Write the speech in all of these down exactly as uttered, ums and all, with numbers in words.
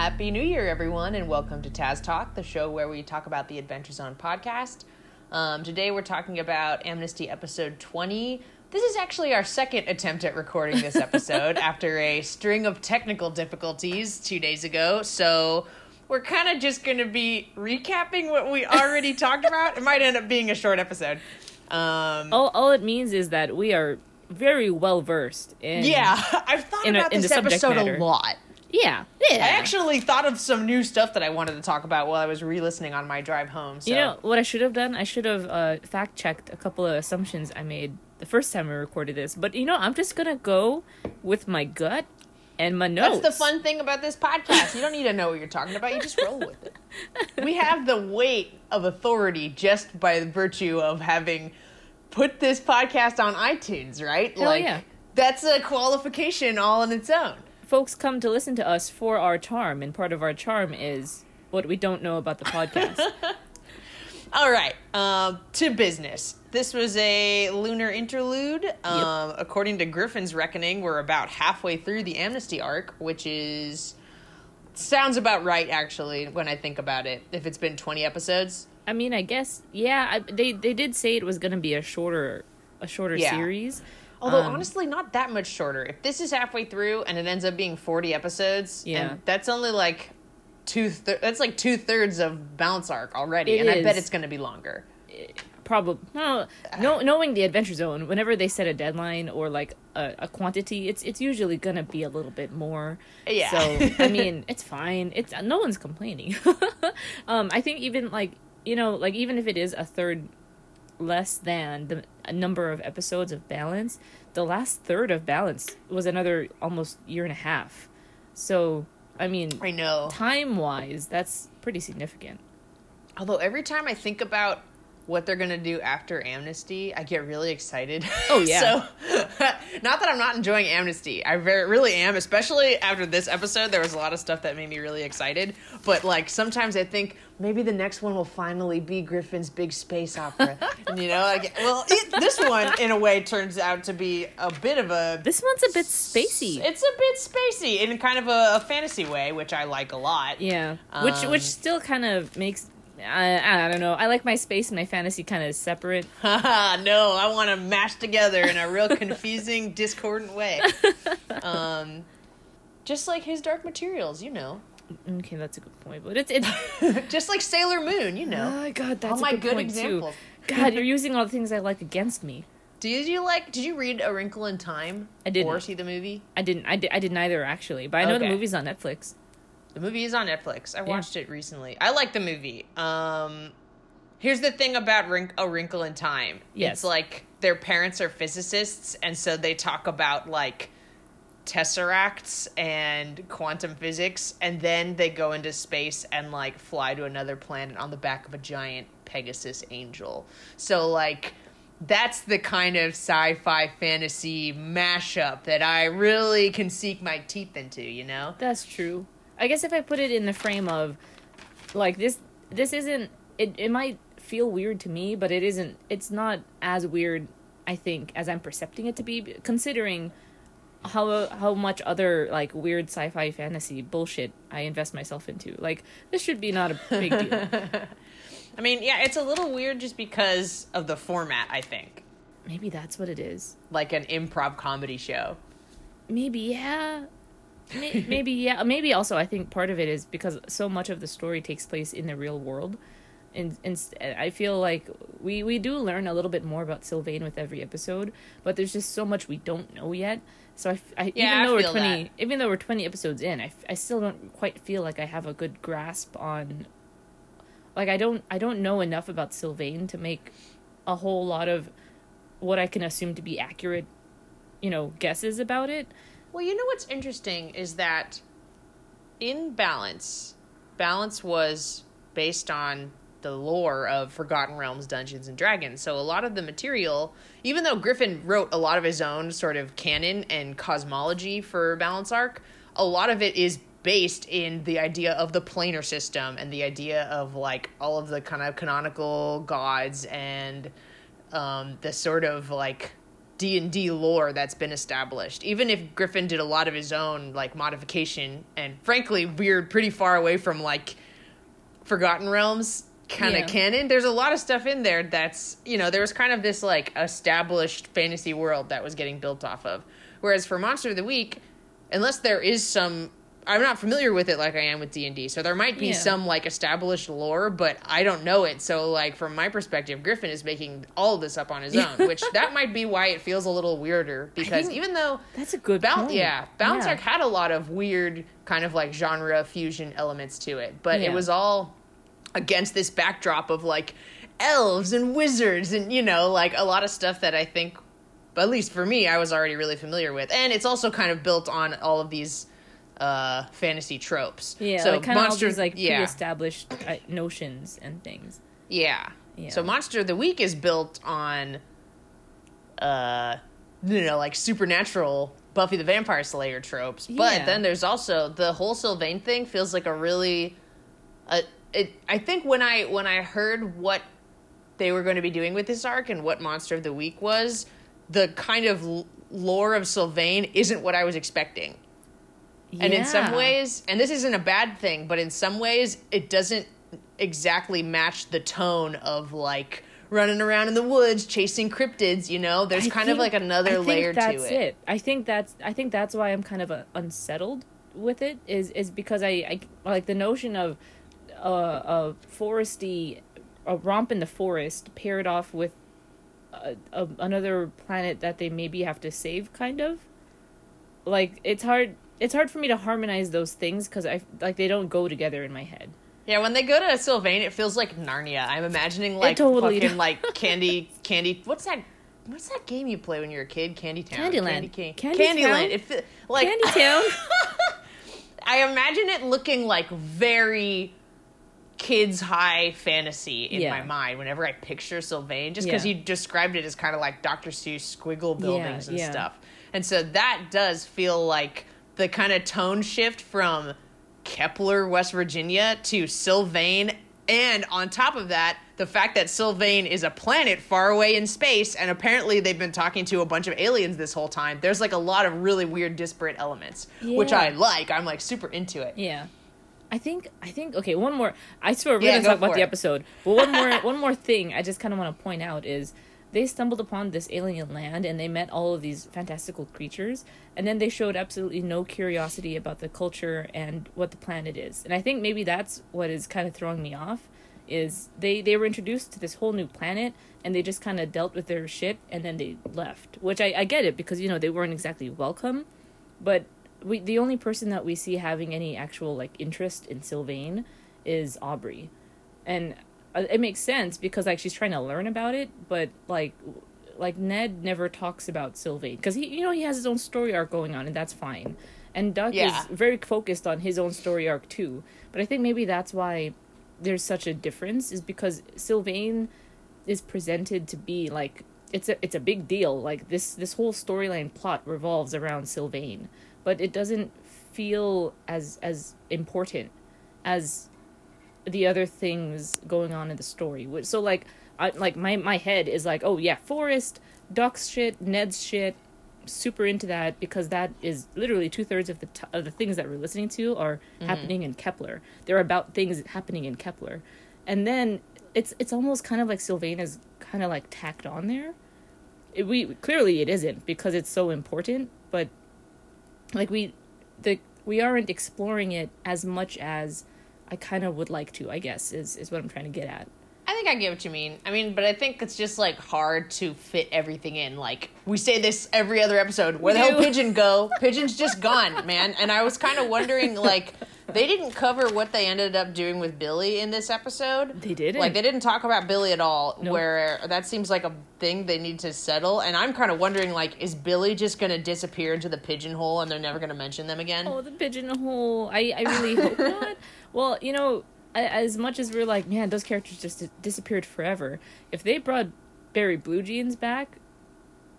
Happy New Year, everyone, and welcome to Taz Talk, the show where we talk about the Adventure Zone podcast. Um, today we're talking about Amnesty episode twenty. This is actually our second attempt at recording this episode after a string of technical difficulties two days ago, so we're kind of just going to be recapping what we already talked about. It might end up being a short episode. Um, all, all it means is that we are very well-versed in Yeah, I've thought in about a, in this episode matter. a lot. Yeah. yeah. I actually thought of some new stuff that I wanted to talk about while I was re-listening on my drive home. So. You know, what I should have done? I should have uh, fact-checked a couple of assumptions I made the first time I recorded this. But, you know, I'm just going to go with my gut and my notes. That's the fun thing about this podcast. You don't need to know what you're talking about. You just roll with it. We have the weight of authority just by virtue of having put this podcast on iTunes, right? Hell like, yeah. That's a qualification all on its own. Folks come to listen to us for our charm, and part of our charm is what we don't know about the podcast. All right, um, to business. This was a lunar interlude. Um, yep. According to Griffin's reckoning, we're about halfway through the Amnesty arc, which is sounds about right, actually, when I think about it, if it's been twenty episodes. I mean, I guess, yeah, I, they, they did say it was going to be a shorter, a shorter yeah. series. Although, um, honestly, not that much shorter. If this is halfway through and it ends up being forty episodes, yeah. and that's only like two thir- that's like two-thirds of Balance arc already, and is. I bet it's going to be longer. It, probably. No, no, knowing the Adventure Zone, whenever they set a deadline or like a, a quantity, it's it's usually going to be a little bit more. Yeah. So, I mean, it's fine. It's no one's complaining. um, I think even like, you know, like even if it is a third less than the a number of episodes of Balance, the last third of Balance was another almost year and a half. So, I mean, I know time-wise, that's pretty significant. Although every time I think about what they're going to do after Amnesty, I get really excited. Oh, yeah. So, not that I'm not enjoying Amnesty. I very, really am, especially after this episode. There was a lot of stuff that made me really excited. But, like, sometimes I think maybe the next one will finally be Griffin's big space opera. And, you know, like, well, it, this one, in a way, turns out to be a bit of a... This one's a bit spacey. It's a bit spacey in kind of a, a fantasy way, which I like a lot. Yeah, um, which which still kind of makes... I, I don't know. I like my space and my fantasy kind of separate. No, I want to mash together in a real confusing, discordant way. Um, just like his Dark Materials, you know. Okay, that's a good point. But it's, it's just like Sailor Moon, you know. Oh, my God, that's oh, my a good, good point, example. Too. God, you're using all the things I like against me. Did you like? Did you read A Wrinkle in Time? I didn't. Or see the movie? I didn't. I, did, I didn't either, actually. But I know okay. the movie's on Netflix. The movie is on Netflix. I watched yeah. it recently. I like the movie. Um, here's the thing about Wrink- A Wrinkle in Time. Yes. It's like their parents are physicists, and so they talk about, like, tesseracts and quantum physics, and then they go into space and, like, fly to another planet on the back of a giant Pegasus angel. So, like... That's the kind of sci-fi fantasy mashup that I really can sink my teeth into, you know? That's true. I guess if I put it in the frame of, like, this this isn't... It, it might feel weird to me, but it isn't... It's not as weird, I think, as I'm percepting it to be, considering how how much other, like, weird sci-fi fantasy bullshit I invest myself into. Like, this should be not a big deal. I mean, yeah, it's a little weird just because of the format, I think. Maybe that's what it is. Like an improv comedy show. Maybe, yeah. Maybe, yeah. Maybe also I think part of it is because so much of the story takes place in the real world. And, and I feel like we, we do learn a little bit more about Sylvain with every episode, but there's just so much we don't know yet. So I, I, yeah, even though I feel we're twenty, that. even though we're twenty episodes in, I, I still don't quite feel like I have a good grasp on... Like, I don't I don't know enough about Sylvain to make a whole lot of what I can assume to be accurate, you know, guesses about it. Well, you know what's interesting is that in Balance, Balance was based on the lore of Forgotten Realms, Dungeons and Dragons. So a lot of the material, even though Griffin wrote a lot of his own sort of canon and cosmology for Balance Arc, a lot of it is based in the idea of the planar system and the idea of, like, all of the kind of canonical gods and um, the sort of, like, D and D lore that's been established, even if Griffin did a lot of his own, like, modification. And frankly, we're pretty far away from, like, Forgotten Realms kind of yeah. canon. There's a lot of stuff in there that's, you know, there was kind of this, like, established fantasy world that was getting built off of. Whereas for Monster of the Week, unless there is some, I'm not familiar with it like I am with D and D, so there might be yeah. some, like, established lore, but I don't know it. So, like, from my perspective, Griffin is making all this up on his own, which that might be why it feels a little weirder, because even though... That's a good ba- point. Yeah. Balance yeah. Tech had a lot of weird kind of, like, genre fusion elements to it, but yeah. it was all against this backdrop of, like, elves and wizards and, you know, like, a lot of stuff that I think, at least for me, I was already really familiar with. And it's also kind of built on all of these... Uh, fantasy tropes. Yeah, so like kind monster, of all these, like, yeah. pre-established uh, notions and things. Yeah. yeah. So Monster of the Week is built on, uh, you know, like, supernatural Buffy the Vampire Slayer tropes. Yeah. But then there's also the whole Sylvain thing feels like a really... Uh, it, I think when I when I heard what they were going to be doing with this arc and what Monster of the Week was, the kind of l- lore of Sylvain isn't what I was expecting. And yeah. in some ways, and this isn't a bad thing, but in some ways, it doesn't exactly match the tone of, like, running around in the woods chasing cryptids. You know, there's I kind think, of like another I layer think that's to it. it. I think that's I think that's why I'm kind of uh, unsettled with it. Is is because I, I like the notion of uh, a foresty, a romp in the forest paired off with a, a, another planet that they maybe have to save. Kind of like it's hard. It's hard for me to harmonize those things because I like they don't go together in my head. Yeah, when they go to Sylvain, it feels like Narnia. I'm imagining like totally fucking like candy, candy. What's that? What's that game you play when you're a kid? Candy Town. Candyland. Candy, candy, candy Town. It, like, Candy Town. I imagine it looking like very kids' high fantasy in yeah. my mind whenever I picture Sylvain, just because yeah. you described it as kind of like Doctor Seuss squiggle buildings yeah, and yeah. stuff, and so that does feel like. The kind of tone shift from Kepler, West Virginia, to Sylvain, and on top of that, the fact that Sylvain is a planet far away in space, and apparently they've been talking to a bunch of aliens this whole time. There's like a lot of really weird disparate elements, yeah. which I like. I'm like super into it. Yeah, I think I think okay. One more. I swear we're yeah, gonna talk about it. the episode, but one more one more thing I just kind of want to point out is. They stumbled upon this alien land, and they met all of these fantastical creatures, and then they showed absolutely no curiosity about the culture and what the planet is. And I think maybe that's what is kind of throwing me off, is they, they were introduced to this whole new planet, and they just kind of dealt with their shit, and then they left. Which I, I get it, because, you know, they weren't exactly welcome, but we the only person that we see having any actual, like, interest in Sylvain is Aubrey. And... It makes sense because, like, she's trying to learn about it, but, like, like Ned never talks about Sylvain. Because, he, you know, he has his own story arc going on, and that's fine. And Duck yeah. is very focused on his own story arc, too. But I think maybe that's why there's such a difference, is because Sylvain is presented to be, like, it's a it's a big deal. Like, this, this whole storyline plot revolves around Sylvain. But it doesn't feel as as important as... the other things going on in the story. So, like, I, like my, my head is like, oh, yeah, forest, Duck's shit, Ned's shit, super into that, because that is literally two-thirds of the t- of the things that we're listening to are mm-hmm. happening in Kepler. They're about things happening in Kepler. And then it's it's almost kind of like Sylvain is kind of, like, tacked on there. It, we clearly it isn't, because it's so important, but, like, we the we aren't exploring it as much as... I kind of would like to, I guess, is, is what I'm trying to get at. I think I get what you mean. I mean, but I think it's just, like, hard to fit everything in. Like, we say this every other episode. Where the hell Pigeon go? Pigeon's just gone, man. And I was kind of wondering, like, they didn't cover what they ended up doing with Billy in this episode. They didn't. Like, they didn't talk about Billy at all, nope. where that seems like a thing they need to settle. And I'm kind of wondering, like, is Billy just going to disappear into the pigeonhole and they're never going to mention them again? Oh, the pigeonhole. I, I really hope not. Well, you know, as much as we're like, man, those characters just disappeared forever. If they brought Barry Blue Jeans back,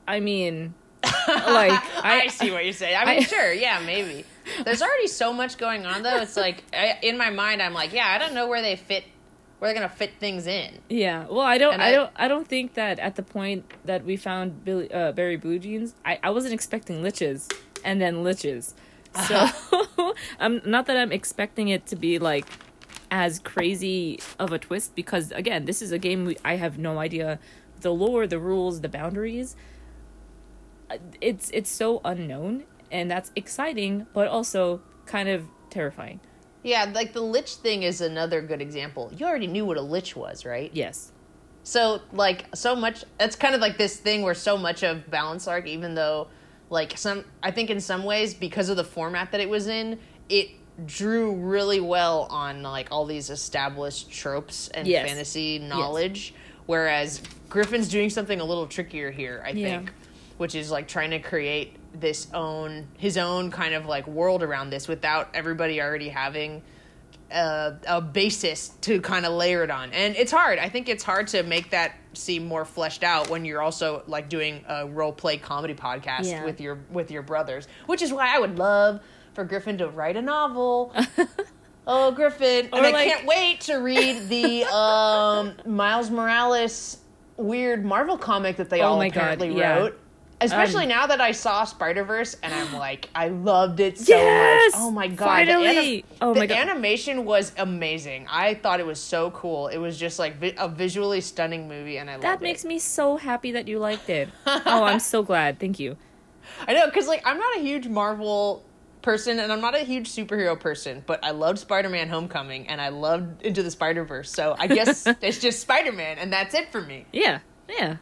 I mean... like I, I see what you're saying. I mean, I, sure, yeah, maybe. There's already so much going on, though. It's like I, in my mind, I'm like, yeah, I don't know where they fit where they're gonna fit things in. Yeah. Well, I don't, I, I don't, I don't think that at the point that we found Billy, uh, Barry Blue Jeans, I, I wasn't expecting liches and then liches. So uh-huh. I'm not that I'm expecting it to be like as crazy of a twist, because again, this is a game we, I have no idea the lore, the rules, the boundaries. It's it's so unknown, and that's exciting, but also kind of terrifying. Yeah, like the Lich thing is another good example. You already knew what a Lich was, right? Yes. So, like, so much... That's kind of like this thing where so much of Balance Arc, even though, like, some... I think in some ways, because of the format that it was in, it drew really well on, like, all these established tropes and yes. fantasy knowledge, yes. whereas Griffin's doing something a little trickier here, I think. Yeah. Which is like trying to create this own, his own kind of like world around this without everybody already having a, a basis to kind of layer it on. And it's hard. I think it's hard to make that seem more fleshed out when you're also like doing a role play comedy podcast yeah. with your with your brothers, which is why I would love for Griffin to write a novel. Oh, Griffin. And or I like... can't wait to read the um, Miles Morales weird Marvel comic that they oh all my apparently God, yeah. wrote. Especially um, now that I saw Spider-Verse, and I'm like, I loved it so yes! much. Oh, my God. Finally! The, anim- oh the my God. animation was amazing. I thought it was so cool. It was just, like, vi- a visually stunning movie, and I that loved it. That makes me so happy that you liked it. Oh, I'm so glad. Thank you. I know, because, like, I'm not a huge Marvel person, and I'm not a huge superhero person, but I loved Spider-Man Homecoming, and I loved Into the Spider-Verse, so I guess it's just Spider-Man, and that's it for me. Yeah, yeah.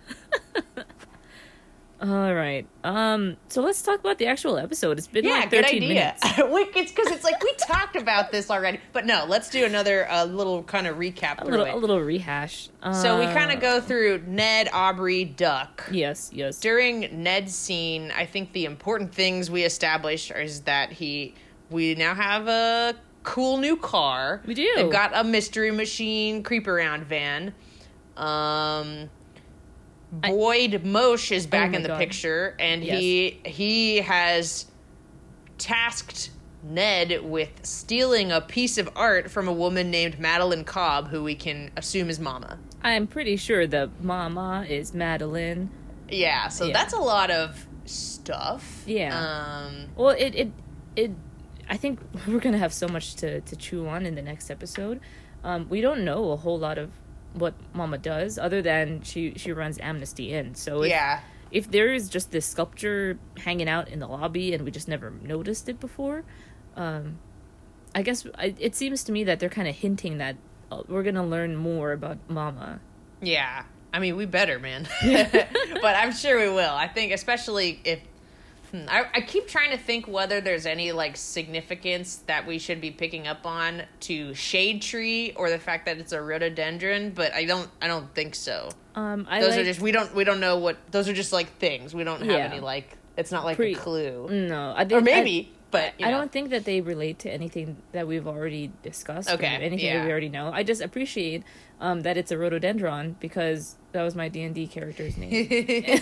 All right. Um, so let's talk about the actual episode. It's been yeah, like thirteen minutes. Yeah, good idea. It's because it's like we talked about this already. But no, let's do another uh, little kind of recap. A little, it. a little rehash. Uh, so we kind of go through Ned, Aubrey, Duck. Yes, yes. During Ned's scene, I think the important things we established is that he, we now have a cool new car. We do. They've got a mystery machine creep-around van. Um... Boyd Mosh is back oh in the God. picture, and yes. he he has tasked Ned with stealing a piece of art from a woman named Madeline Cobb, who we can assume is Mama. I'm pretty sure the Mama is Madeline. Yeah, so yeah. that's a lot of stuff. Yeah. Um, well, it, it it I think we're gonna have so much to, to chew on in the next episode. Um, we don't know a whole lot of what Mama does, other than she she runs Amnesty in. So if, yeah. if there is just this sculpture hanging out in the lobby and we just never noticed it before, um, I guess I, it seems to me that they're kind of hinting that uh, we're going to learn more about Mama. Yeah. I mean, we better, man. But I'm sure we will. I think especially if... Hmm, I, I keep trying to think whether there's any, like, significance that we should be picking up on to Shade Tree or the fact that it's a rhododendron, but I don't I don't think so. Um, I those like, are just... We don't we don't know what... Those are just, like, things. We don't have yeah. any, like... It's not, like, Pre- a clue. No. I think, or maybe, I, but, you know. I don't think that they relate to anything that we've already discussed okay, or anything yeah. that we already know. I just appreciate um, that it's a rhododendron because... That was my D and D character's name.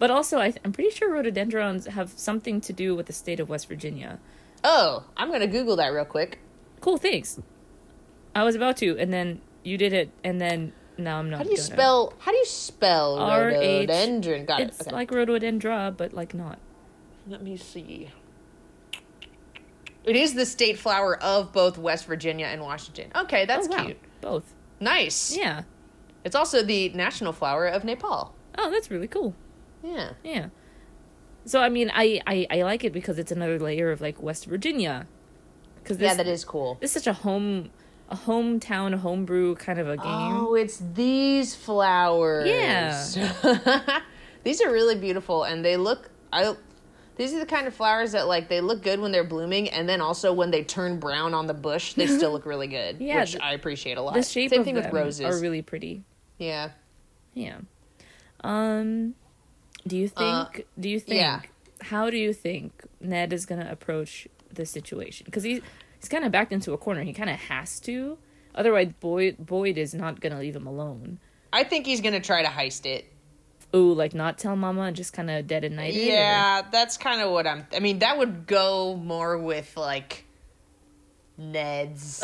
But also, I th- I'm pretty sure rhododendrons have something to do with the state of West Virginia. Oh, I'm going to Google that real quick. Cool, thanks. I was about to, and then you did it, and then now I'm not How do you gonna. spell How do you spell R H, rhododendron? Got it's it. It's okay. like rhododendra, but like not. Let me see. It is the state flower of both West Virginia and Washington. Okay, that's oh, wow. cute. Both. Nice. Yeah. It's also the national flower of Nepal. Oh, that's really cool. Yeah. Yeah. So, I mean, I, I, I like it because it's another layer of, like, West Virginia. Cause this, yeah, that is cool. It's such a home, a hometown, homebrew kind of a game. Oh, it's these flowers. Yeah. These are really beautiful, and they look... I. These are the kind of flowers that, like, they look good when they're blooming, and then also when they turn brown on the bush, they still look really good, yeah, which the, I appreciate a lot. The shape Same of thing them with roses. Are really pretty. Yeah. Yeah. Um, do you think, uh, do you think, yeah. how do you think Ned is going to approach the situation? Because he, he's kind of backed into a corner. He kind of has to. Otherwise, Boyd, Boyd is not going to leave him alone. I think he's going to try to heist it. Ooh, like not tell Mama and just kind of dead and night it? Yeah, or? That's kind of what I'm... I mean, that would go more with, like, Ned's...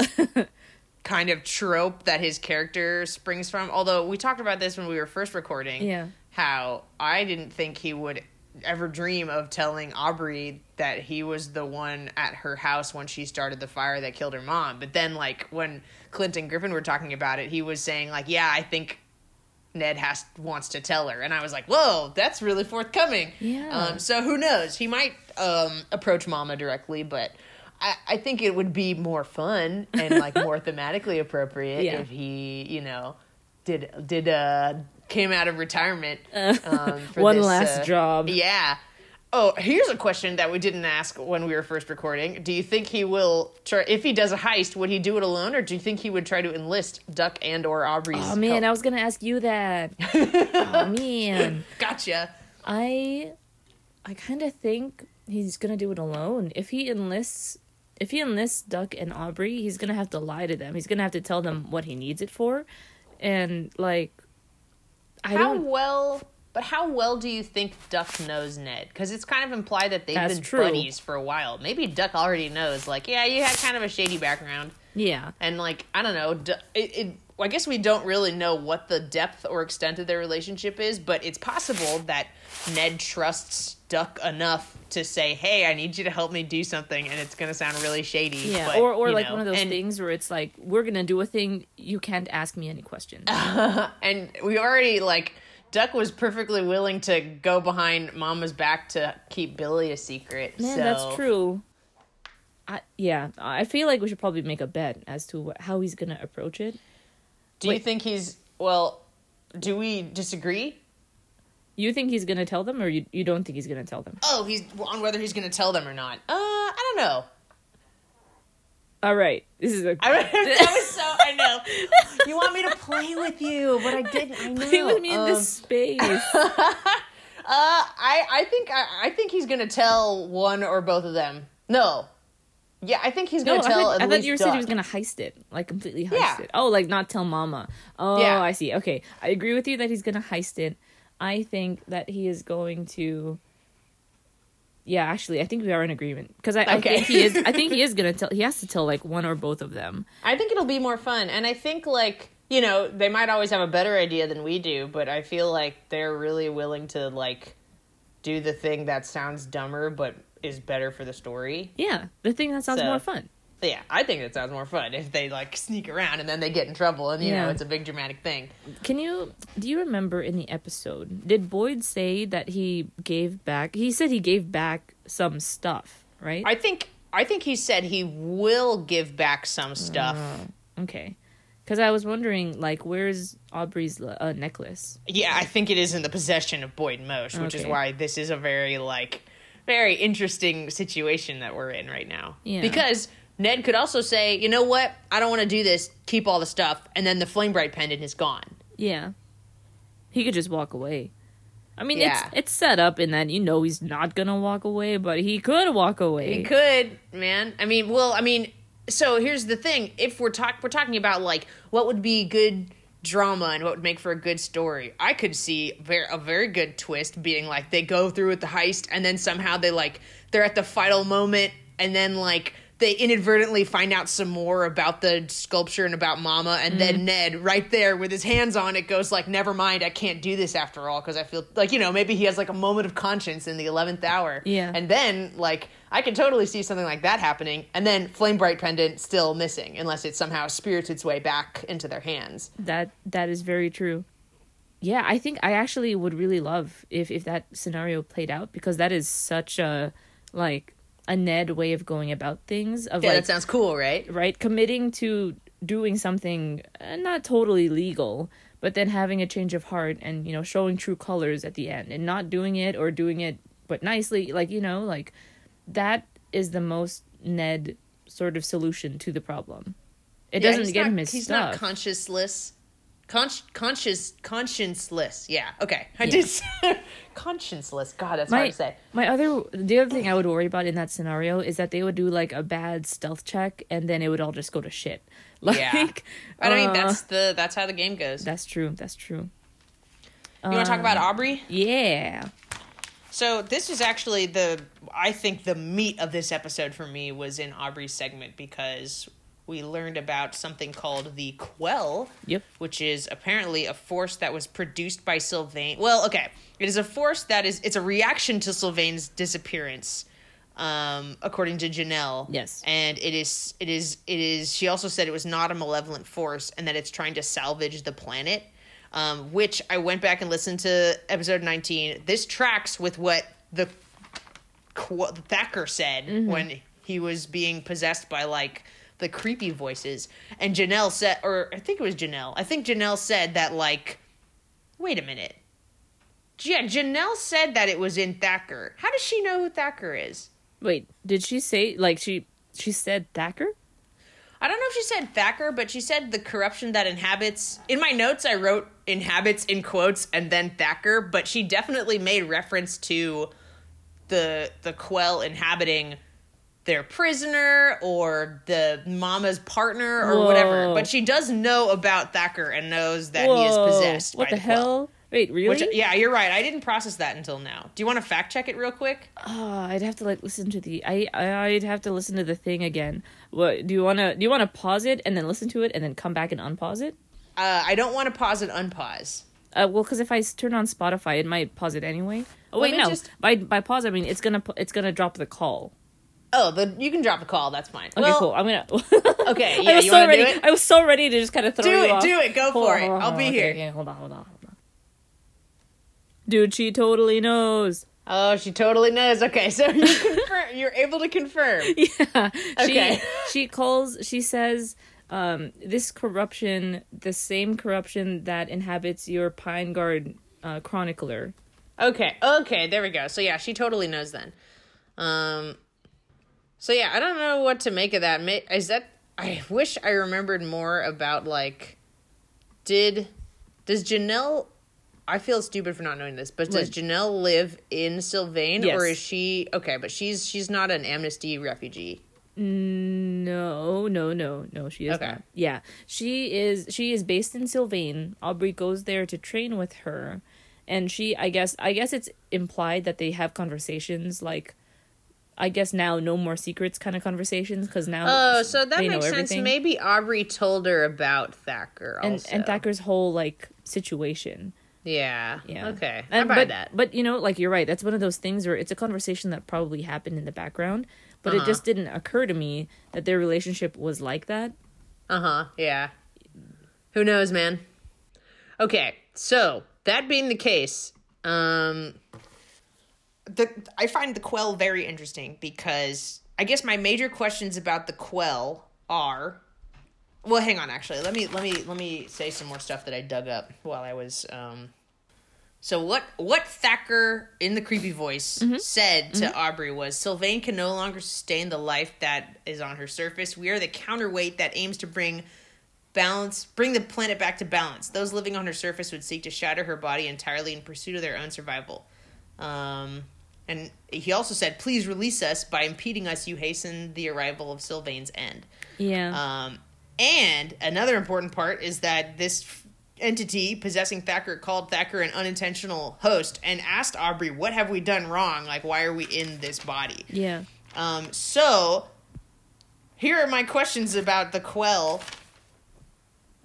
kind of trope that his character springs from. Although we talked about this when we were first recording. Yeah. How I didn't think he would ever dream of telling Aubrey that he was the one at her house when she started the fire that killed her mom. But then, like, when Clint and Griffin were talking about it, he was saying, like, yeah, I think Ned has wants to tell her. And I was like, whoa, that's really forthcoming. Yeah. Um, so who knows? He might um, approach Mama directly, but I, I think it would be more fun and, like, more thematically appropriate yeah. if he, you know, did, did uh, came out of retirement. Um, for One this, last uh, job. Yeah. Oh, here's a question that we didn't ask when we were first recording. Do you think he will try, if he does a heist, would he do it alone, or do you think he would try to enlist Duck and or Aubrey's help? Oh, man, help? I was going to ask you that. Oh, man. Gotcha. I I kind of think he's going to do it alone. If he enlists if he enlists Duck and Aubrey, he's going to have to lie to them. He's going to have to tell them what he needs it for. And, like, I how don't... well... But how well do you think Duck knows Ned? Because it's kind of implied that they've That's been true. buddies for a while. Maybe Duck already knows, like, yeah, you had kind of a shady background. Yeah. And, like, I don't know. D- it, it, I guess we don't really know what the depth or extent of their relationship is, but it's possible that Ned trusts Duck enough to say, hey, I need you to help me do something, and it's going to sound really shady. Yeah, but, or, or like know. one of those and, things where it's like, we're going to do a thing, you can't ask me any questions. And we already, like... Duck was perfectly willing to go behind Mama's back to keep Billy a secret. Man, so. That's true. I, yeah, I feel like we should probably make a bet as to what, how he's going to approach it. Do Wait. you think he's... Well, do we disagree? You think he's going to tell them, or you, you don't think he's going to tell them? Oh, he's on whether he's going to tell them or not. Uh, I don't know. All right. This is a... That was so... I know. You want me to play with you, but I didn't. I know. Play with me um, in this space. uh, I, I think I, I think he's going to tell one or both of them. No. Yeah, I think he's going to no, tell I thought, at I least I thought you were saying he was going to heist it. Like, completely heist yeah. it. Oh, like, not tell Mama. Oh, yeah. I see. Okay. I agree with you that he's going to heist it. I think that he is going to... Yeah, actually, I think we are in agreement because I, okay. I think he is. I think he is gonna tell. He has to tell like one or both of them. I think it'll be more fun, and I think like you know they might always have a better idea than we do, but I feel like they're really willing to like do the thing that sounds dumber but is better for the story. Yeah, the thing that sounds so, more fun. Yeah, I think it sounds more fun if they like sneak around and then they get in trouble and you yeah. know it's a big dramatic thing. Can you? Do you remember in the episode, did Boyd say that he gave back? He said he gave back some stuff, right? I think I think he said he will give back some stuff. Uh, okay, because I was wondering, like, where's Aubrey's uh, necklace? Yeah, I think it is in the possession of Boyd Mosh, which okay. is why this is a very like very interesting situation that we're in right now. Yeah, because Ned could also say, you know what? I don't want to do this. Keep all the stuff. And then the flame bright pendant is gone. Yeah. He could just walk away. I mean, yeah. it's it's set up in that you know he's not going to walk away, but he could walk away. He could, man. I mean, well, I mean, so here's the thing. If we're, talk- we're talking about, like, what would be good drama and what would make for a good story, I could see very, a very good twist being, like, they go through with the heist and then somehow they, like, they're at the final moment and then, like... they inadvertently find out some more about the sculpture and about Mama, and mm. then Ned, right there with his hands on it, goes like, never mind, I can't do this after all, because I feel like, you know, maybe he has like a moment of conscience in the eleventh hour. Yeah. And then, like, I can totally see something like that happening, and then Flame Bright Pendant still missing, unless it somehow spirits its way back into their hands. That That is very true. Yeah, I think I actually would really love if, if that scenario played out, because that is such a, like... a Ned way of going about things. Of yeah, like, that sounds cool, right? Right, committing to doing something not totally legal, but then having a change of heart and, you know, showing true colors at the end and not doing it or doing it but nicely. Like, you know, like, that is the most Ned sort of solution to the problem. It yeah, doesn't get not, him his he's stuff. He's not conscienceless. Con- conscious, conscienceless. Yeah. Okay. I yeah. did say conscienceless. God, that's my, hard to say. My other, the other thing I would worry about in that scenario is that they would do like a bad stealth check and then it would all just go to shit. Like, yeah. I uh, mean, that's the, that's how the game goes. That's true. That's true. You uh, want to talk about Aubrey? Yeah. So this is actually the, I think the meat of this episode for me was in Aubrey's segment because we learned about something called the Quell, yep. which is apparently a force that was produced by Sylvain. Well, okay. It is a force that is, it's a reaction to Sylvain's disappearance, um, according to Janelle. Yes. And it is, it is, it is, she also said it was not a malevolent force and that it's trying to salvage the planet, um, which I went back and listened to episode nineteen. This tracks with what the Qu- Thacker said mm-hmm. when he was being possessed by, like, the creepy voices. And Janelle said, or I think it was Janelle. I think Janelle said that, like, wait a minute. Yeah, Janelle said that it was in Thacker. How does she know who Thacker is? Wait, did she say, like, she she said Thacker? I don't know if she said Thacker, but she said the corruption that inhabits. In my notes, I wrote inhabits in quotes and then Thacker, but she definitely made reference to the the Quell inhabiting their prisoner or the mama's partner or Whoa. whatever. But she does know about Thacker and knows that Whoa. he is possessed what by the, the hell? Quell. Wait, really? Which, yeah, you're right. I didn't process that until now. Do you want to fact check it real quick? Oh, I'd have to like listen to the I I'd have to listen to the thing again. What do you want to do you want to pause it and then listen to it and then come back and unpause it? Uh, I don't want to pause and unpause. Uh, well, because if I turn on Spotify, it might pause it anyway. Oh wait, no. Just... By by pause, I mean it's gonna it's gonna drop the call. Oh, the, you can drop a call. That's fine. Okay, well, cool. I'm gonna. okay, yeah, I was you so ready. Do it? I was so ready to just kind of throw do you it, off. Do it. Do it. Go hold for on, it. On, I'll on, be okay, here. Okay, hold on. Hold on. Hold on. Dude, she totally knows. Oh, she totally knows. Okay, so you confirm. You're able to confirm. Yeah. Okay. She, she calls. She says, um, "This corruption, the same corruption that inhabits your Pine Guard uh, chronicler." Okay. Okay. There we go. So yeah, she totally knows then. Um. So yeah, I don't know what to make of that. Is that I wish I remembered more about like, did does Janelle? I feel stupid for not knowing this, but does Wait. Janelle live in Sylvain yes. or is she okay? But she's she's not an Amnesty refugee. No, no, no, no. She is okay. not. Yeah, she is. She is based in Sylvain. Aubrey goes there to train with her, and she. I guess. I guess it's implied that they have conversations like. I guess now no more secrets kind of conversations because now oh so that makes sense. Everything. Maybe Aubrey told her about Thacker also. and and Thacker's whole like situation. Yeah. Yeah. Okay. And, I buy but, that. But you know, like you're right. That's one of those things where it's a conversation that probably happened in the background, but uh-huh. it just didn't occur to me that their relationship was like that. Uh huh. Yeah. Who knows, man? Okay. So that being the case, um. The, I find the Quell very interesting because I guess my major questions about the Quell are, well, hang on, actually, let me let me let me say some more stuff that I dug up while I was. Um, so what what Thacker in the creepy voice mm-hmm. said to mm-hmm. Aubrey was, Sylvain can no longer sustain the life that is on her surface. We are the counterweight that aims to bring balance, bring the planet back to balance. Those living on her surface would seek to shatter her body entirely in pursuit of their own survival. Um. And he also said, please release us. By impeding us, you hasten the arrival of Sylvain's end. Yeah. Um, and another important part is that this f- entity possessing Thacker called Thacker an unintentional host and asked Aubrey, what have we done wrong? Like, why are we in this body? Yeah. Um, so, here are my questions about the Quell.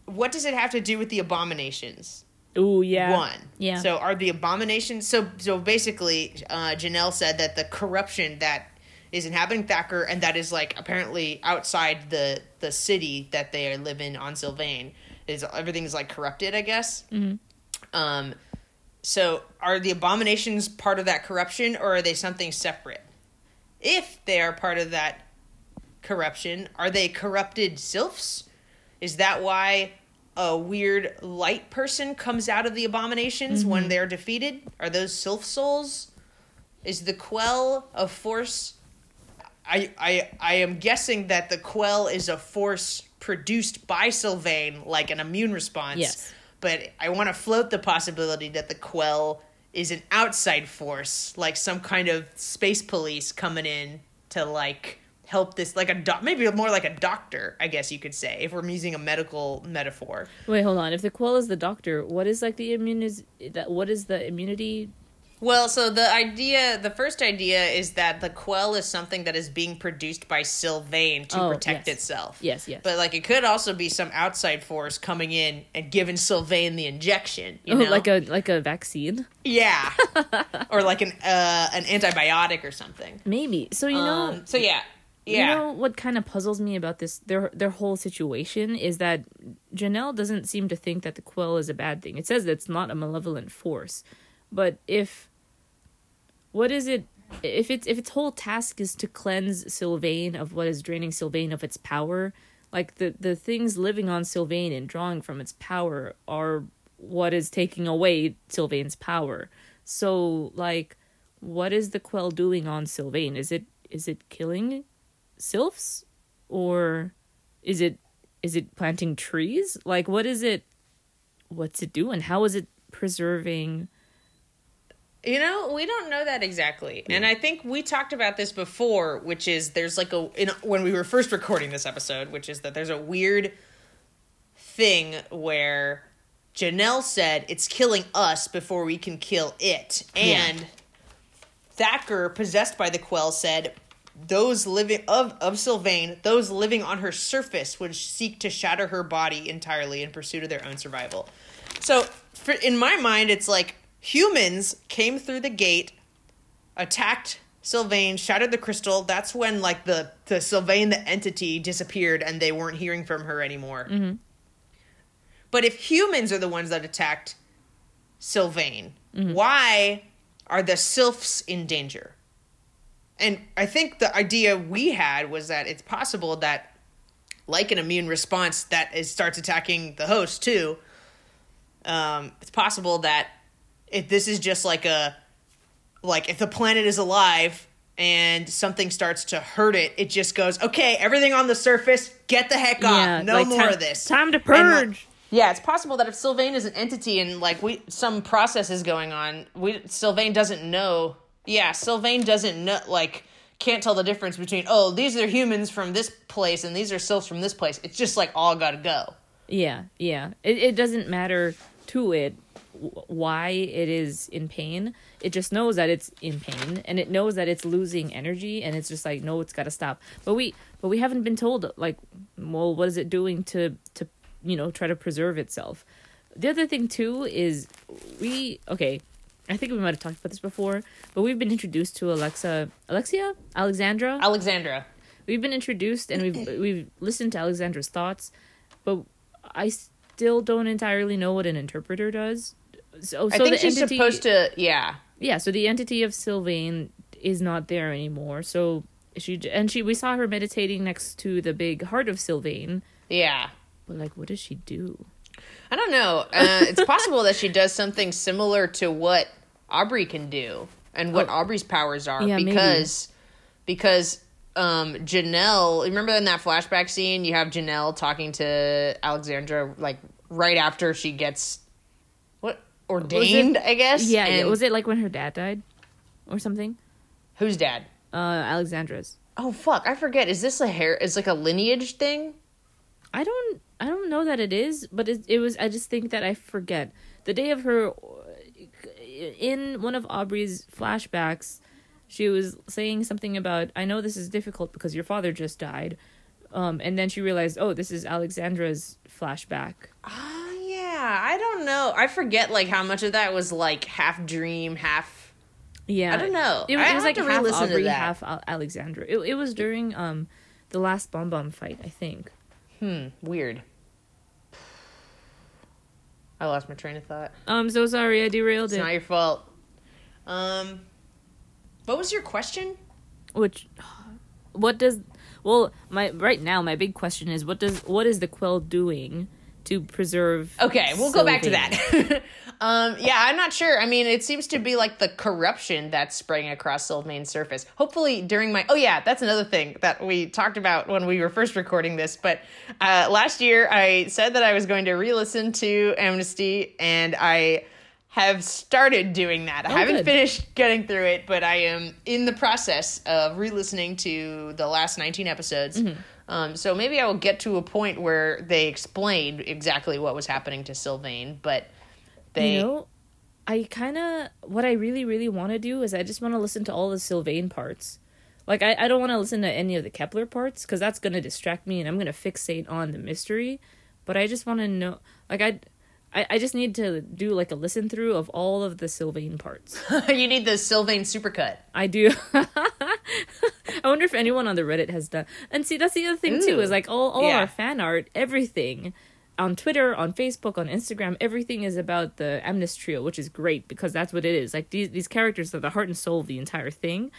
What does it have to do with the abominations? Ooh, yeah. One. Yeah. So are the abominations... So so basically, uh, Janelle said that the corruption that is inhabiting Thacker and that is, like, apparently outside the, the city that they live in on Sylvain, is everything's, like, corrupted, I guess. Mm-hmm. Um, so are the abominations part of that corruption or are they something separate? If they are part of that corruption, are they corrupted sylphs? Is that why... a weird light person comes out of the abominations mm-hmm. when they're defeated? Are those sylph souls? Is the Quell a force? I I I am guessing that the Quell is a force produced by Sylvain, like an immune response. Yes. But I want to float the possibility that the Quell is an outside force, like some kind of space police coming in to like... help this like a doc maybe more like a doctor, I guess you could say, if we're using a medical metaphor. Wait, hold on. If the Quell is the doctor, what is like the immune is that what is the immunity Well, so the idea, the first idea is that the Quell is something that is being produced by Sylvain to oh, protect yes. itself. Yes, yes. But, like, it could also be some outside force coming in and giving Sylvain the injection, you oh, know? Like a, like a vaccine? Yeah. Or like an uh, an antibiotic or something. Maybe. So, you know... Um, so, yeah. Yeah. You know what kind of puzzles me about this, their their whole situation, is that Janelle doesn't seem to think that the Quell is a bad thing. It says that it's not a malevolent force. But if... What is it, if it's if its whole task is to cleanse Sylvain of what is draining Sylvain of its power, like the, the things living on Sylvain and drawing from its power are what is taking away Sylvain's power. So, like, what is the Quell doing on Sylvain? Is it is it killing sylphs? Or is it is it planting trees? Like, what is it, what's it doing? How is it preserving? You know, we don't know that exactly. And I think we talked about this before, which is there's like a, in, when we were first recording this episode, which is that there's a weird thing where Janelle said it's killing us before we can kill it. And yeah. Thacker, possessed by the Quell, said those living of, of Sylvain, those living on her surface would seek to shatter her body entirely in pursuit of their own survival. So for, in my mind, it's like, humans came through the gate, attacked Sylvain, shattered the crystal. That's when, like, the, the Sylvain, the entity, disappeared and they weren't hearing from her anymore. Mm-hmm. But if humans are the ones that attacked Sylvain, mm-hmm. why are the sylphs in danger? And I think the idea we had was that it's possible that, like an immune response that is, starts attacking the host, too, um, it's possible that if this is just like a, like if the planet is alive and something starts to hurt it, it just goes, okay, everything on the surface, get the heck off. Yeah, no like more time, of this. Time to purge. Like, yeah, it's possible that if Sylvain is an entity and like we some process is going on, we Sylvain doesn't know. Yeah, Sylvain doesn't know, like can't tell the difference between, oh, these are humans from this place and these are sylphs from this place. It's just like all gotta go. Yeah, yeah. It, it doesn't matter to it why it is in pain. It just knows that it's in pain and it knows that it's losing energy and it's just like, no, it's got to stop. But we but we haven't been told, like, well, what is it doing to to you know try to preserve itself? The other thing too is we okay I think we might have talked about this before, but we've been introduced to Alexa Alexia Alexandra Alexandra we've been introduced and we've we've listened to Alexandra's thoughts, but I still don't entirely know what an interpreter does. So, so I think the she's entity, supposed to, yeah. Yeah, so the entity of Sylvain is not there anymore. So she and she we saw her meditating next to the big heart of Sylvain. Yeah. But, like, what does she do? I don't know. Uh, it's possible that she does something similar to what Aubrey can do and what oh. Aubrey's powers are. Yeah, because maybe. because um, Janelle, remember in that flashback scene, you have Janelle talking to Alexandra, like, right after she gets ordained, it, I guess. Yeah, and, yeah, was it like when her dad died or something? Whose dad? Uh, Alexandra's. Oh fuck, I forget. Is this a hair? Is like a lineage thing? I don't, I don't know that it is, but it, it was. I just think that I forget the day of her. In one of Aubrey's flashbacks, she was saying something about, I know this is difficult because your father just died, um, and then she realized, oh, this is Alexandra's flashback. Ah. Yeah, I don't know. I forget, like, how much of that was, like, half dream, half... Yeah. I don't know. It was, it was like, half Aubrey, half Alexandra. It, it was during um the last Bomb Bomb fight, I think. Hmm. Weird. I lost my train of thought. I'm so sorry. I derailed it. It's not your fault. Um, what was your question? Which... What does... Well, my right now, my big question is, what does what is the Quell doing to preserve... Okay, we'll Sylvain. Go back to that. um, yeah, I'm not sure. I mean, it seems to be like the corruption that's spreading across Sylvain's surface. Hopefully during my... Oh, yeah, that's another thing that we talked about when we were first recording this. But uh, last year, I said that I was going to re-listen to Amnesty, and I have started doing that. Oh, I haven't good. finished getting through it, but I am in the process of re-listening to the last nineteen episodes. Mm-hmm. Um, so maybe I will get to a point where they explained exactly what was happening to Sylvain, but they... You know, I kind of, what I really, really want to do is I just want to listen to all the Sylvain parts. Like, I, I don't want to listen to any of the Kepler parts, because that's going to distract me, and I'm going to fixate on the mystery. But I just want to know, like, I, I, I just need to do, like, a listen-through of all of the Sylvain parts. You need the Sylvain supercut. I do. I wonder if anyone on the Reddit has done. And see, that's the other thing, Ooh. too, is, like, all, all yeah. our fan art, everything, on Twitter, on Facebook, on Instagram, everything is about the Amnesty trio, which is great, because that's what it is. Like, these, these characters are the heart and soul of the entire thing.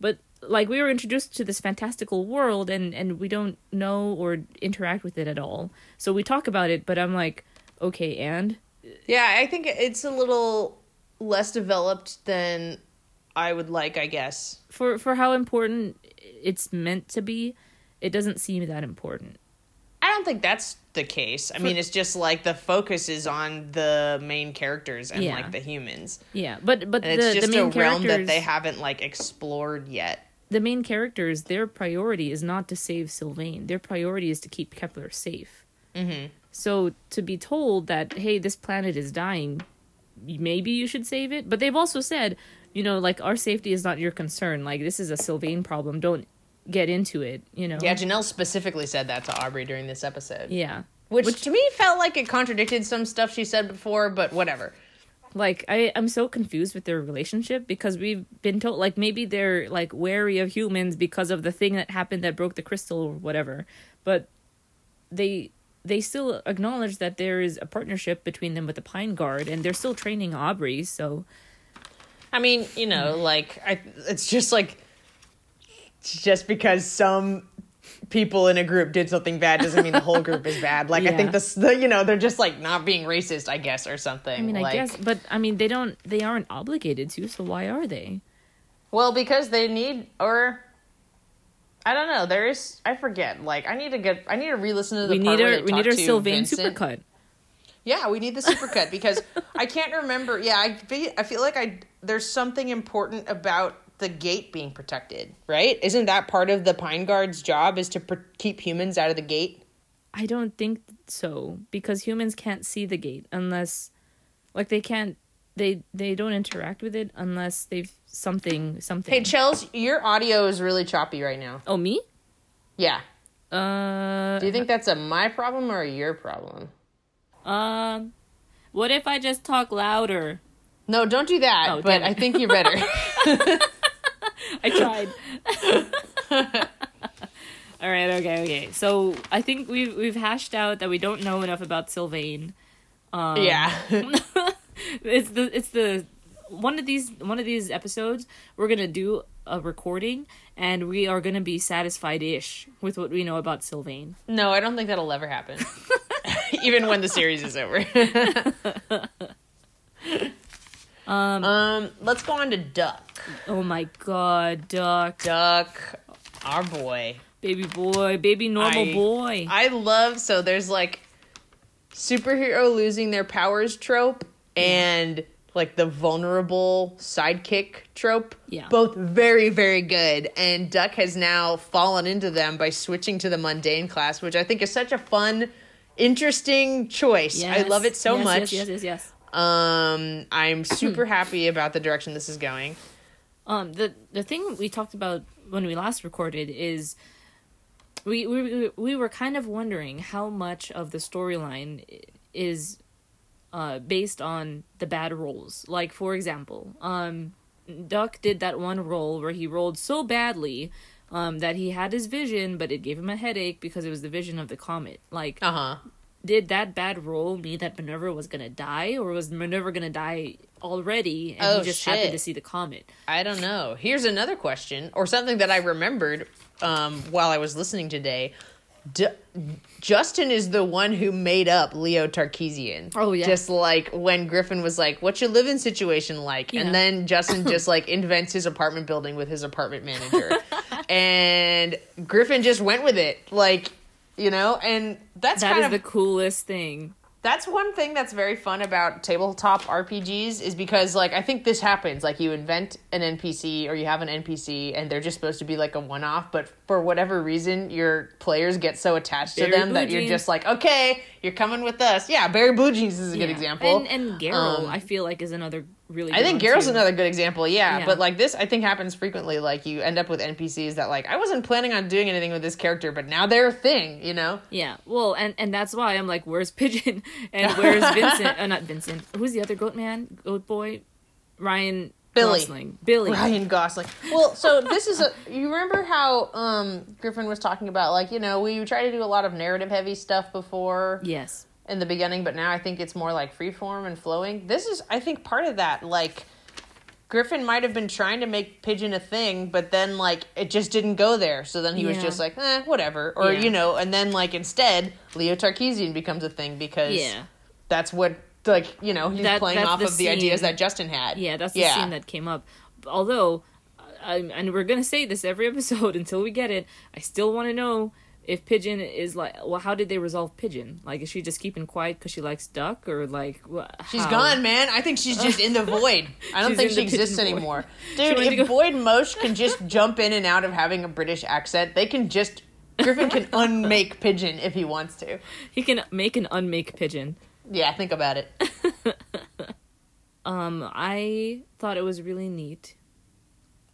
But, like, we were introduced to this fantastical world, and, and we don't know or interact with it at all. So we talk about it, but I'm like, okay, and? Yeah, I think it's a little less developed than I would like, I guess. For for how important it's meant to be, it doesn't seem that important. I don't think that's the case. I for, mean, it's just, like, the focus is on the main characters and, yeah. like, the humans. Yeah, but, but and the, it's just the main a realm that they haven't, like, explored yet. The main characters, their priority is not to save Sylvain. Their priority is to keep Kepler safe. Mm-hmm. So to be told that, hey, this planet is dying, maybe you should save it. But they've also said, you know, like, our safety is not your concern. Like, this is a Sylvain problem. Don't get into it, you know? Yeah, Janelle specifically said that to Aubrey during this episode. Yeah. Which, Which to me felt like it contradicted some stuff she said before, but whatever. Like, I, I'm so confused with their relationship, because we've been told, like, maybe they're, like, wary of humans because of the thing that happened that broke the crystal or whatever. But they they still acknowledge that there is a partnership between them with the Pine Guard, and they're still training Aubrey, so... I mean, you know, like, I, it's just, like, just because some people in a group did something bad doesn't mean the whole group is bad. Like, yeah. I think this, the, you know, they're just, like, not being racist, I guess, or something. I mean, like, I guess, but, I mean, they don't, they aren't obligated to, so why are they? Well, because they need, or... I don't know. There is, I forget. Like, I need to get, I need to re-listen to the we part need our, where they we talk need our to Sylvain Vincent. Supercut. Yeah, we need the supercut, because I can't remember. Yeah, I feel, I feel like I there's something important about the gate being protected, right? Isn't that part of the Pine Guard's job, is to pr- keep humans out of the gate? I don't think so, because humans can't see the gate unless, like, they can't. They they don't interact with it unless they've something something. Hey, Chels, your audio is really choppy right now. Oh, me? Yeah. Uh. Do you think that's a my problem or a your problem? Um, uh, what if I just talk louder? No, don't do that. Oh, but I think you're better. I tried. All right. Okay. Okay. So I think we've we've hashed out that we don't know enough about Sylvain. Um, yeah. It's the it's the one of these one of these episodes we're gonna do a recording, and we are gonna be satisfied-ish with what we know about Sylvain. No, I don't think that'll ever happen. Even when the series is over. um, um, let's go on to Duck. Oh my God, Duck! Duck, our boy, baby boy, baby normal I, boy. I love so there's like superhero losing their powers trope. And, like, the vulnerable sidekick trope. Yeah. Both very, very good. And Duck has now fallen into them by switching to the mundane class, which I think is such a fun, interesting choice. Yes. I love it so yes, much. Yes, yes, yes, yes. Um, I'm super happy about the direction this is going. Um, the, the thing we talked about when we last recorded is... We, we, we were kind of wondering how much of the storyline is... Uh, based on the bad rolls. Like, for example, um, Duck did that one roll where he rolled so badly um, that he had his vision, but it gave him a headache because it was the vision of the comet. Like, uh-huh. Did that bad roll mean that Minerva was gonna die, or was Minerva gonna die already and oh, he just shit. happened to see the comet? I don't know. Here's another question, or something that I remembered um, while I was listening today. D- Justin is the one who made up Leo Tarkeesian. Oh, yeah. Just like when Griffin was like, what's your living situation like? Yeah. And then Justin just like invents his apartment building with his apartment manager. And Griffin just went with it. Like, you know, and that's that kind of... That is the coolest thing. That's one thing that's very fun about tabletop R P Gs is because, like, I think this happens. Like, you invent an N P C or you have an N P C and they're just supposed to be, like, a one-off. But for whatever reason, your players get so attached Barry to them Blue that Jeans. You're just like, okay, you're coming with us. Yeah, Barry Blue Jeans is a yeah. good example. And, and Garrow, um, I feel like, is another really good I think Garrow's another good example, yeah. yeah. But, like, this, I think, happens frequently. Like, you end up with N P Cs that, like, I wasn't planning on doing anything with this character, but now they're a thing, you know? Yeah, well, and, and that's why I'm like, where's Pigeon? And where's Vincent? Oh, not Vincent. Who's the other goat man? Goat boy? Ryan Billy. Gosling. Billy. Ryan Gosling. Well, so this is a... You remember how um, Griffin was talking about, like, you know, we try to do a lot of narrative-heavy stuff before... Yes. ...in the beginning, but now I think it's more, like, freeform and flowing. This is, I think, part of that, like... Griffin might have been trying to make Pigeon a thing, but then, like, it just didn't go there. So then he yeah. was just like, eh, whatever. Or, yeah. you know, and then, like, instead, Leo Tarkeesian becomes a thing because yeah. that's what, like, you know, he's that, playing off of scene. The ideas that Justin had. Yeah, that's the yeah. scene that came up. Although, I, and we're going to say this every episode until we get it, I still want to know if Pigeon is like, well, how did they resolve Pigeon? Like, is she just keeping quiet because she likes Duck, or like, wh- she's how? gone, man. I think she's just in the void. I don't think she exists anymore, dude. If go- Boyd Mosh can just jump in and out of having a British accent, they can just Griffin can unmake Pigeon if he wants to. He can make and unmake Pigeon. Yeah, think about it. um, I thought it was really neat,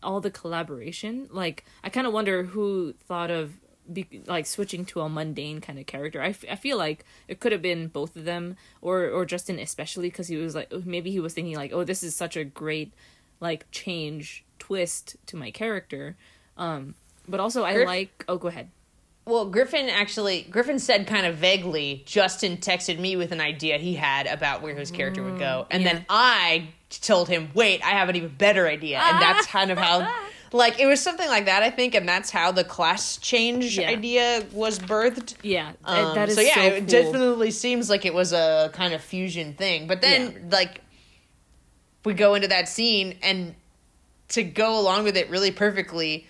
all the collaboration. Like, I kind of wonder who thought of. Be, like switching to a mundane kind of character. I, f- I feel like it could have been both of them, or or Justin especially, because he was like, maybe he was thinking like, oh, this is such a great like change twist to my character. Um, but also I Griff- like oh go ahead. Well, Griffin actually Griffin said kind of vaguely, Justin texted me with an idea he had about where his character mm, would go, and yeah. then I told him, wait, I have an even better idea, and that's kind of how. Like, it was something like that, I think, and that's how the class change yeah. idea was birthed. Yeah, um, that is so yeah, so it cool. definitely seems like it was a kind of fusion thing. But then, yeah. like, we go into that scene, and to go along with it really perfectly,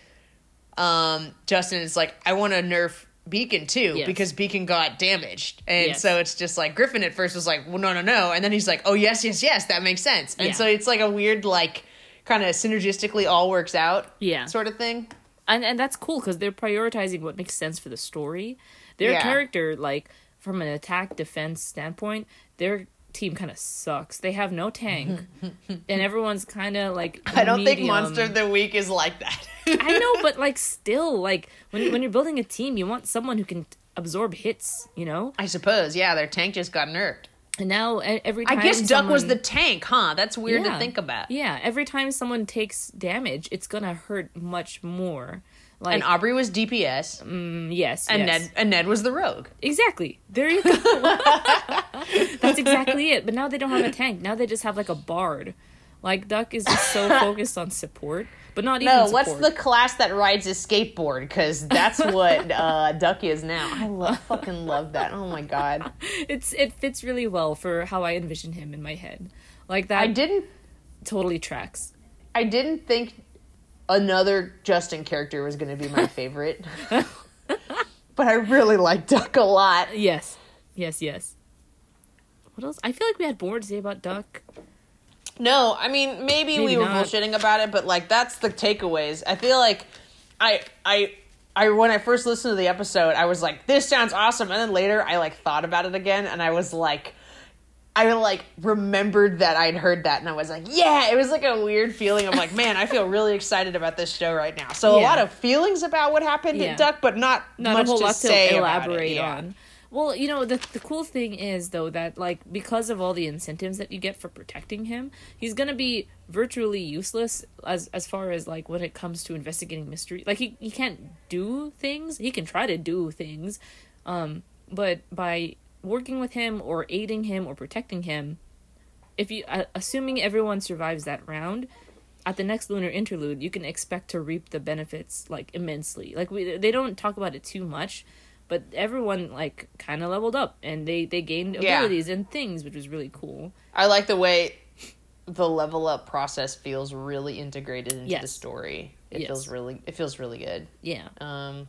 um, Justin is like, I want to nerf Beacon, too, yes. because Beacon got damaged. And yes. so it's just like, Griffin at first was like, well, no, no, no. And then he's like, oh, yes, yes, yes, that makes sense. And yeah. so it's like a weird, like... kind of synergistically all works out yeah. sort of thing. And and that's cool because they're prioritizing what makes sense for the story. Their yeah. character, like, from an attack-defense standpoint, their team kind of sucks. They have no tank. And everyone's kind of, like, I don't medium. think Monster of the Week is like that. I know, but, like, still, like, when when you're building a team, you want someone who can absorb hits, you know? I suppose, yeah. Their tank just got nerfed. And now every time I guess Duck someone, was the tank, huh? That's weird yeah, to think about. Yeah, every time someone takes damage, it's gonna hurt much more. Like, and Aubrey was D P S. Mm, yes, and yes. Ned and Ned was the rogue. Exactly. There you go. That's exactly it. But now they don't have a tank. Now they just have like a bard. Like Duck is just so focused on support, but not even no, support. No, what's the class that rides a skateboard? Because that's what uh, Duck is now. I love, fucking love that. Oh my god, it's it fits really well for how I envision him in my head. Like that, I didn't totally tracks. I didn't think another Justin character was going to be my favorite, but I really like Duck a lot. Yes, yes, yes. What else? I feel like we had more to say about Duck. No, I mean, maybe, maybe we were not. bullshitting about it, but, like, that's the takeaways. I feel like I, I, I, when I first listened to the episode, I was like, this sounds awesome. And then later I, like, thought about it again, and I was like, I, like, remembered that I'd heard that, and I was like, yeah, it was, like, a weird feeling of, like, man, I feel really excited about this show right now. So yeah. a lot of feelings about what happened yeah. at Duck, but not, not much a whole to lot say to elaborate yeah. on. Well, you know, the the cool thing is, though, that, like, because of all the incentives that you get for protecting him, he's going to be virtually useless as as far as, like, when it comes to investigating mystery. Like, he, he can't do things. He can try to do things. Um, but by working with him or aiding him or protecting him, if you uh, assuming everyone survives that round, at the next lunar interlude, you can expect to reap the benefits, like, immensely. Like, we they don't talk about it too much, but everyone, like, kind of leveled up, and they, they gained abilities yeah. and things, which was really cool. I like the way the level up process feels really integrated into yes. the story. It yes. feels really, it feels really good. Yeah. Um,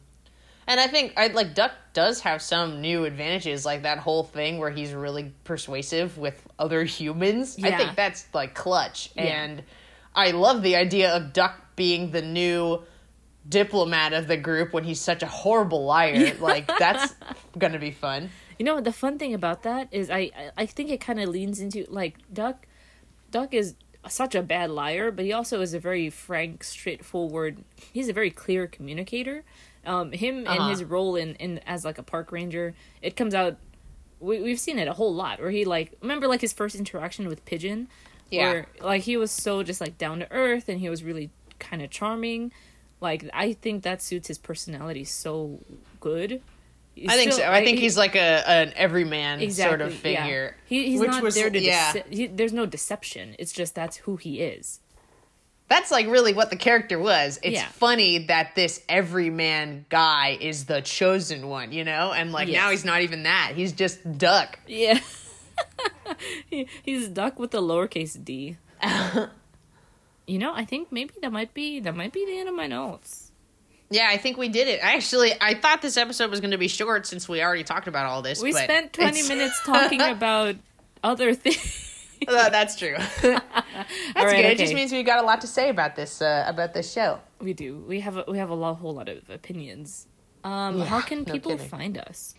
And I think, I, like, Duck does have some new advantages, like that whole thing where he's really persuasive with other humans. Yeah. I think that's, like, clutch. Yeah. And I love the idea of Duck being the new diplomat of the group when he's such a horrible liar. Like, that's going to be fun. You know, the fun thing about that is I, I think it kind of leans into, like, Duck, Duck is such a bad liar, but he also is a very frank, straightforward, he's a very clear communicator. Um, him uh-huh. and his role in, in as, like, a park ranger, it comes out, we, we've seen it a whole lot, where he, like, remember, like, his first interaction with Pigeon? Yeah. Where, like, he was so just, like, down to earth, and he was really kind of charming. Like, I think that suits his personality so good. He's I think still, so. I, I think he, he's, like, a an everyman exactly, sort of figure. Yeah. He, he's Which not was, there to yeah. dece- he, There's no deception. It's just that's who he is. That's, like, really what the character was. It's yeah. funny that this everyman guy is the chosen one, you know? And, like, yes. now he's not even that. He's just Duck. Yeah. he, he's Duck with a lowercase d. You know, I think maybe that might be that might be the end of my notes. Yeah, I think we did it. I actually, I thought this episode was going to be short since we already talked about all this. We but spent twenty it's... minutes talking about other things. No, that's true. That's right, good. Okay. It just means we've got a lot to say about this uh, about this show. We do. We have a, we have a lot, whole lot of opinions. Um, yeah, how can no people kidding. find us?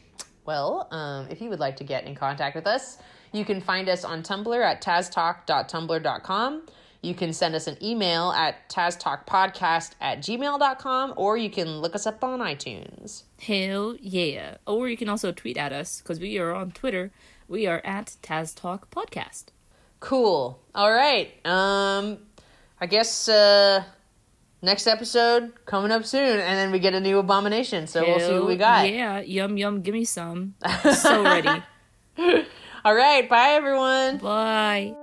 Well, um, if you would like to get in contact with us, you can find us on Tumblr at taz talk dot tumblr dot com. You can send us an email at taz talk podcast at gmail dot com, or you can look us up on iTunes. Hell yeah. Or you can also tweet at us, because we are on Twitter. We are at Taz Talk Podcast. Cool. All right. Um, I guess uh, next episode coming up soon, and then we get a new abomination. So Hell we'll see what we got. Yeah. Yum, yum. Give me some. I'm so ready. All right. Bye, everyone. Bye.